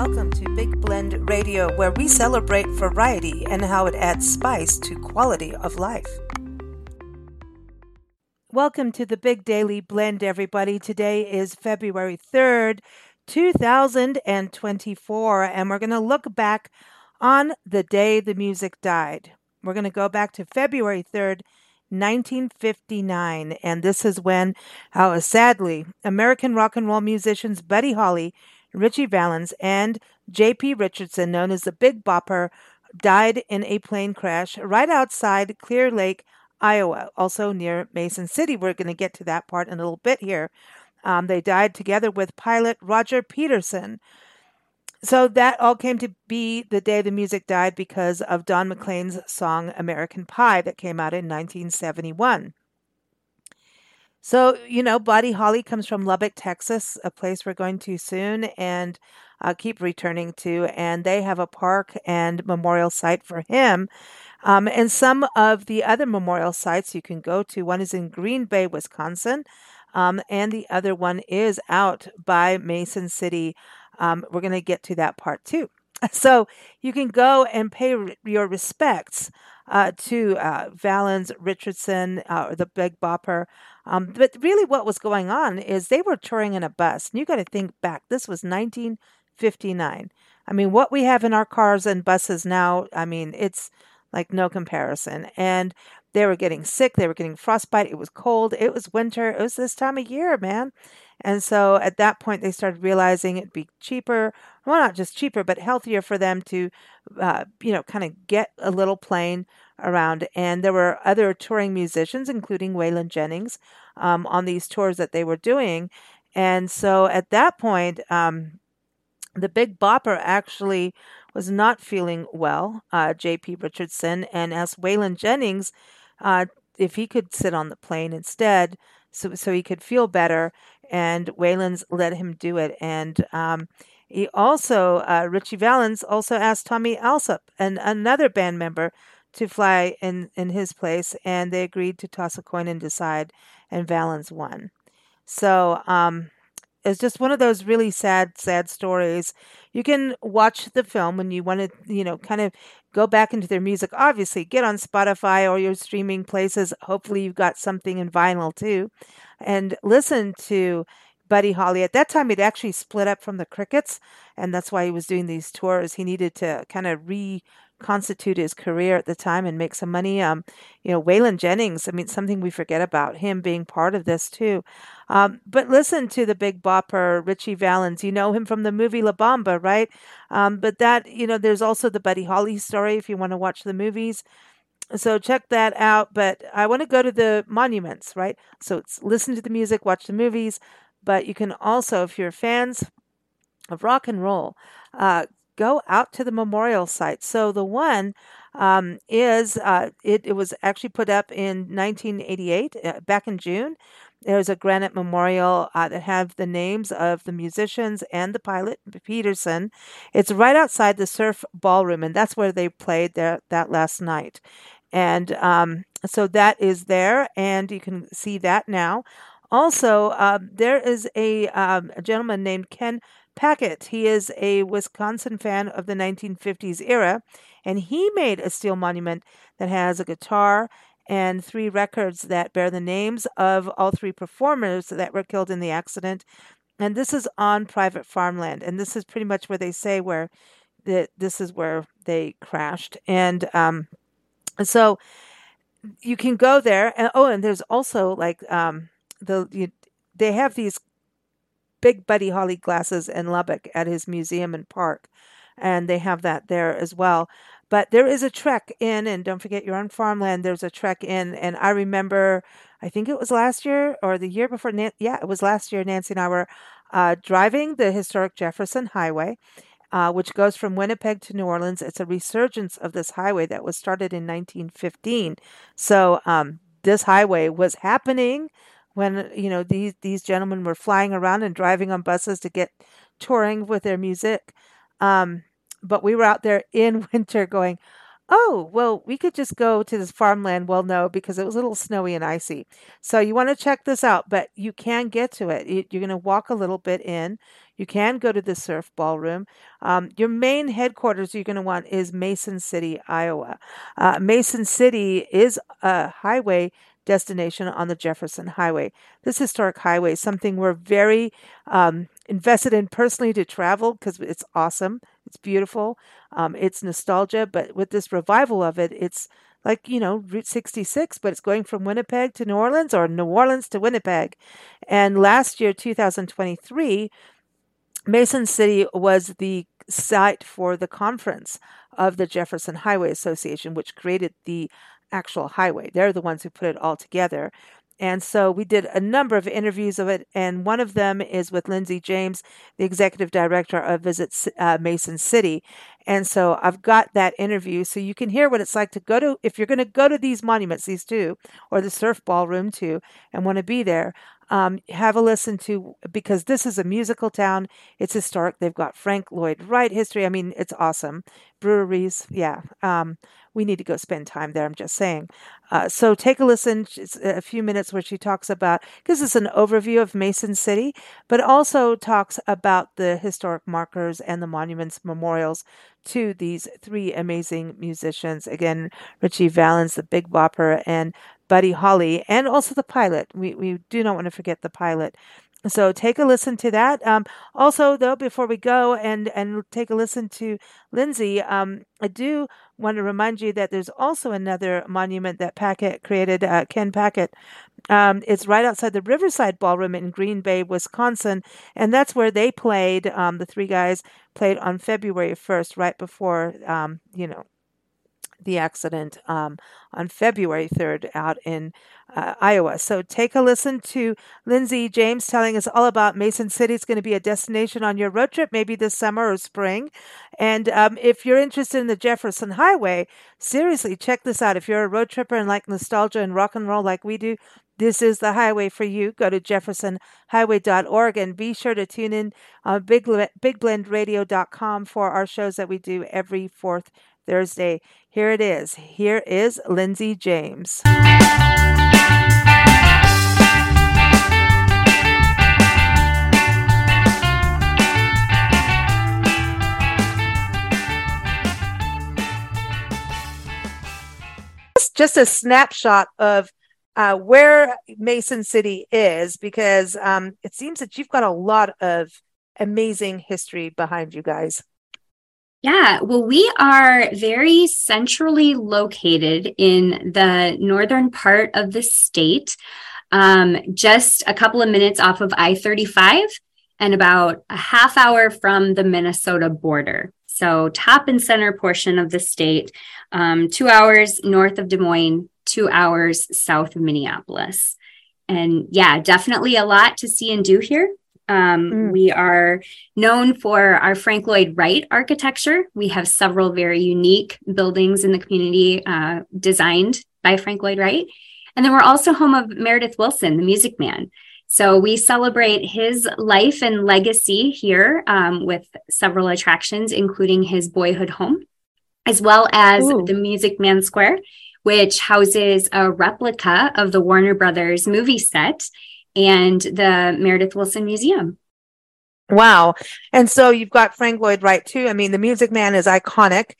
welcome to Big Blend Radio, where we celebrate variety and how it adds spice to quality of life. Welcome to the Big Daily Blend, everybody. Today is February 3rd, 2024, and we're going to look back on the day the music died. We're going to go back to February 3rd, 1959, and this is when, sadly, American rock and roll musicians Buddy Holly, Richie Valens, and J.P. Richardson, known as the Big Bopper, died in a plane crash right outside Clear Lake, Iowa, also near Mason City. We're going to get to that part in a little bit here. They died together with pilot Roger Peterson. So that all came to be the day the music died because of Don McLean's song American Pie that came out in 1971. So, you know, Buddy Holly comes from Lubbock, Texas, a place we're going to soon and keep returning to. And they have a park and memorial site for him. And some of the other memorial sites you can go to. One is in Green Bay, Wisconsin, and the other one is out by Mason City. We're going to get to that part too. So you can go and pay your respects to Valens, Richardson, or the Big Bopper. But really what was going on is they were touring in a bus. And you got to think back. This was 1959. I mean, what we have in our cars and buses now, I mean, it's like no comparison. And they were getting sick. They were getting frostbite. It was cold. It was winter. It was this time of year, man. And so at that point, they started realizing it'd be cheaper. Well, not just cheaper, but healthier for them to, kind of get a little plane around. And there were other touring musicians, including Waylon Jennings, on these tours that they were doing. And so at that point, the Big Bopper actually was not feeling well, J.P. Richardson, and asked Waylon Jennings if he could sit on the plane instead so he could feel better. And Waylon's let him do it. And he also, Richie Valens, also asked Tommy Alsup, another band member, to fly in his place. And they agreed to toss a coin and decide. And Valens won. So it's just one of those really sad, sad stories. You can watch the film when you want to, kind of go back into their music. Obviously, get on Spotify or your streaming places. Hopefully, you've got something in vinyl, too. And listen to Buddy Holly. At that time, he'd actually split up from the Crickets, and that's why he was doing these tours. He needed to kind of reconstitute his career at the time and make some money. Waylon Jennings, I mean, something we forget about him being part of this, too. But listen to the Big Bopper, Richie Valens. You know him from the movie La Bamba, right? But that, there's also the Buddy Holly story if you want to watch the movies. So check that out. But I want to go to the monuments, right? So it's listen to the music, watch the movies. But you can also, if you're fans of rock and roll, go out to the memorial site. So the one is, it was actually put up in 1988, back in June. There's a granite memorial that have the names of the musicians and the pilot, Peterson. It's right outside the Surf Ballroom, and that's where they played that last night. And so that is there, and you can see that now. Also, there is a gentleman named Ken Packett. He is a Wisconsin fan of the 1950s era, and he made a steel monument that has a guitar and three records that bear the names of all three performers that were killed in the accident. And this is on private farmland, and this is pretty much where they say this is where they crashed. And so you can go there, and there's also they have these big Buddy Holly glasses in Lubbock at his museum and park, and they have that there as well. But there is a trek in, and don't forget you're on farmland. There's a trek in, and I remember, I think it was last year or the year before. It was last year. Nancy and I were driving the historic Jefferson Highway, which goes from Winnipeg to New Orleans. It's a resurgence of this highway that was started in 1915. So this highway was happening when, these gentlemen were flying around and driving on buses to get touring with their music. But we were out there in winter going, oh, well, we could just go to this farmland. Well, no, because it was a little snowy and icy. So you want to check this out, but you can get to it. You're going to walk a little bit in. You can go to the Surf Ballroom. Your main headquarters you're going to want is Mason City, Iowa. Mason City is a highway destination on the Jefferson Highway. This historic highway is something we're very invested in personally to travel because it's awesome. It's beautiful. It's nostalgia, but with this revival of it, it's like, you know, Route 66, but it's going from Winnipeg to New Orleans or New Orleans to Winnipeg. And last year, 2023, Mason City was the site for the conference of the Jefferson Highway Association, which created the actual highway. They're the ones who put it all together. And so we did a number of interviews of it, and one of them is with Lindsay James, the executive director of Visit Mason City. And so I've got that interview, so you can hear what it's like to go to, if you're going to go to these monuments, these two, or the Surf Ballroom too, and want to be there. Have a listen to, because this is a musical town. It's historic. They've got Frank Lloyd Wright history. I mean, it's awesome. Breweries. Yeah. We need to go spend time there. I'm just saying. So take a listen. It's a few minutes where she talks about, because it's an overview of Mason City, but also talks about the historic markers and the monuments, memorials to these three amazing musicians. Again, Richie Valens, the Big Bopper, and Buddy Holly, and also the pilot. We do not want to forget the pilot. So take a listen to that. Also, though, before we go and take a listen to Lindsay, I do want to remind you that there's also another monument that Packett created, Ken Packett. It's right outside the Riverside Ballroom in Green Bay, Wisconsin. And that's where they played. The three guys played on February 1st, right before, the accident on February 3rd out in Iowa. So take a listen to Lindsay James telling us all about Mason City. It's going to be a destination on your road trip, maybe this summer or spring. And if you're interested in the Jefferson Highway, seriously, check this out. If you're a road tripper and like nostalgia and rock and roll like we do, this is the highway for you. Go to jeffersonhighway.org and be sure to tune in on bigblendradio.com for our shows that we do every fourth Thursday. Here it is. Here is Lindsay James. Just a snapshot of where Mason City is, because it seems that you've got a lot of amazing history behind you guys. Yeah, well, we are very centrally located in the northern part of the state, just a couple of minutes off of I-35 and about a half hour from the Minnesota border. So top and center portion of the state, 2 hours north of Des Moines, 2 hours south of Minneapolis. And yeah, definitely a lot to see and do here. We are known for our Frank Lloyd Wright architecture. We have several very unique buildings in the community designed by Frank Lloyd Wright. And then we're also home of Meredith Willson, the Music Man. So we celebrate his life and legacy here with several attractions, including his boyhood home, as well as the Music Man Square, which houses a replica of the Warner Brothers movie set and the Meredith Willson Museum. Wow. And so you've got Frank Lloyd Wright too. I mean, the Music Man is iconic.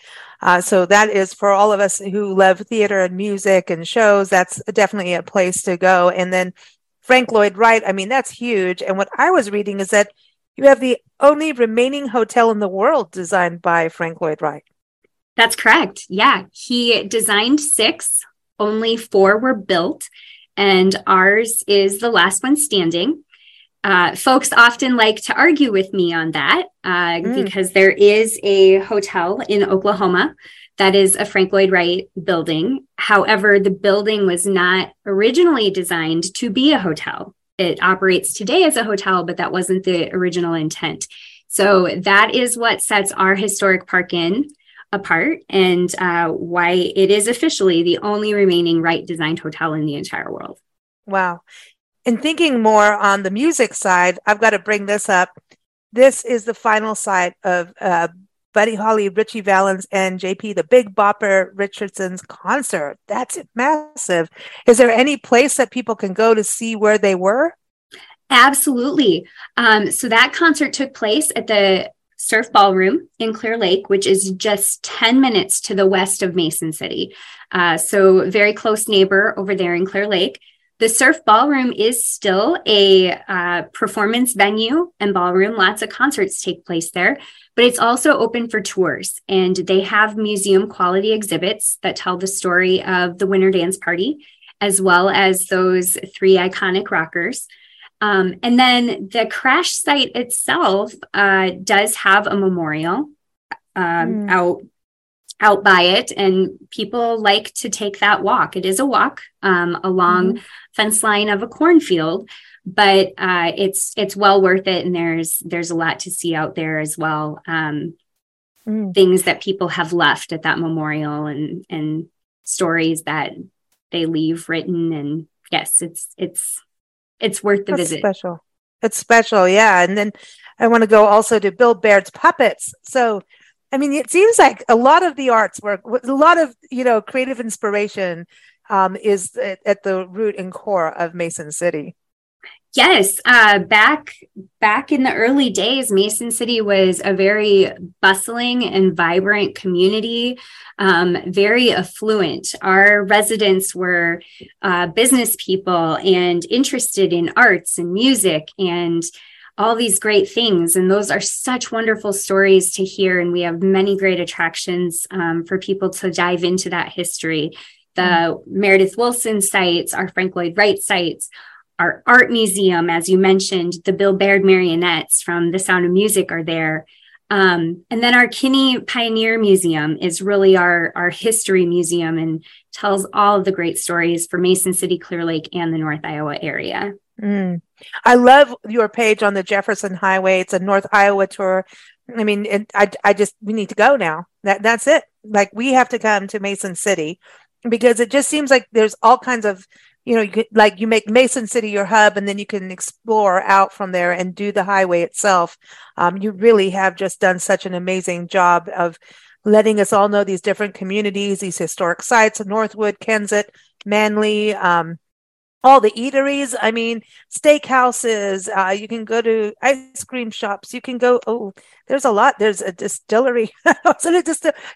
So that is for all of us who love theater and music and shows. That's definitely a place to go. And then Frank Lloyd Wright, I mean, that's huge. And what I was reading is that you have the only remaining hotel in the world designed by Frank Lloyd Wright. That's correct. Yeah. He designed 6, only 4 were built. And ours is the last one standing. Folks often like to argue with me on that because there is a hotel in Oklahoma that is a Frank Lloyd Wright building. However, the building was not originally designed to be a hotel. It operates today as a hotel, but that wasn't the original intent. So that is what sets our historic park apart and why it is officially the only remaining Wright-designed hotel in the entire world. Wow. And thinking more on the music side, I've got to bring this up. This is the final site of Buddy Holly, Richie Valens, and J.P. the Big Bopper Richardson's concert. That's massive. Is there any place that people can go to see where they were? Absolutely. So that concert took place at the Surf Ballroom in Clear Lake, which is just 10 minutes to the west of Mason City. So very close neighbor over there in Clear Lake. The Surf Ballroom is still a performance venue and ballroom. Lots of concerts take place there, but it's also open for tours, and they have museum quality exhibits that tell the story of the Winter Dance Party, as well as those three iconic rockers. And then the crash site itself does have a memorial out by it, and people like to take that walk. It is a walk along fence line of a cornfield, but it's well worth it. And there's a lot to see out there as well. Things that people have left at that memorial and stories that they leave written. And yes, it's worth the visit. Special. It's special. Yeah. And then I want to go also to Bill Baird's puppets. So, I mean, it seems like a lot of the arts work, a lot of, creative inspiration is at the root and core of Mason City. Yes. Back in the early days, Mason City was a very bustling and vibrant community, very affluent. Our residents were business people and interested in arts and music and all these great things. And those are such wonderful stories to hear. And we have many great attractions for people to dive into that history. The Meredith Willson sites, our Frank Lloyd Wright sites, our art museum, as you mentioned, the Bill Baird marionettes from The Sound of Music are there. And then our Kinney Pioneer Museum is really our history museum and tells all of the great stories for Mason City, Clear Lake, and the North Iowa area. I love your page on the Jefferson Highway. It's a North Iowa tour. I mean, we need to go now. That's it. Like, we have to come to Mason City, because it just seems like there's all kinds of, you make Mason City your hub, and then you can explore out from there and do the highway itself. You really have just done such an amazing job of letting us all know these different communities, these historic sites, Northwood, Kensett, Manly, all the eateries. I mean, steakhouses. You can go to ice cream shops. You can go. Oh, there's a lot. There's a distillery.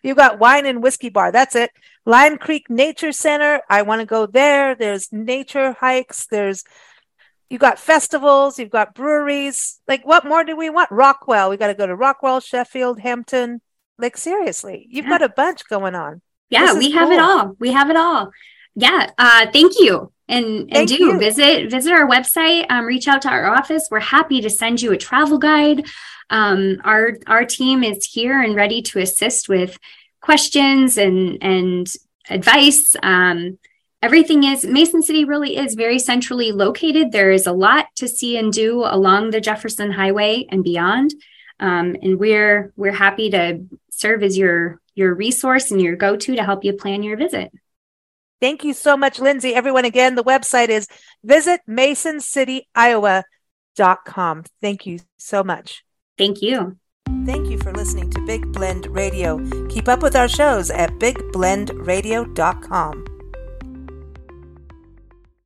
You've got wine and whiskey bar. That's it. Lime Creek Nature Center. I want to go there. There's nature hikes. You got festivals. You've got breweries. Like, what more do we want? Rockwell. We got to go to Rockwell, Sheffield, Hampton. Like, seriously, you've got a bunch going on. Yeah, we have it all. Yeah. Thank you. And do visit our website, reach out to our office. We're happy to send you a travel guide. Our team is here and ready to assist with questions and advice. Mason City really is very centrally located. There is a lot to see and do along the Jefferson Highway and beyond. And we're happy to serve as your resource and your go-to to help you plan your visit. Thank you so much, Lindsay. Everyone, again, the website is visit MasonCityIowa.com. Thank you so much. Thank you. Thank you for listening to Big Blend Radio. Keep up with our shows at bigblendradio.com.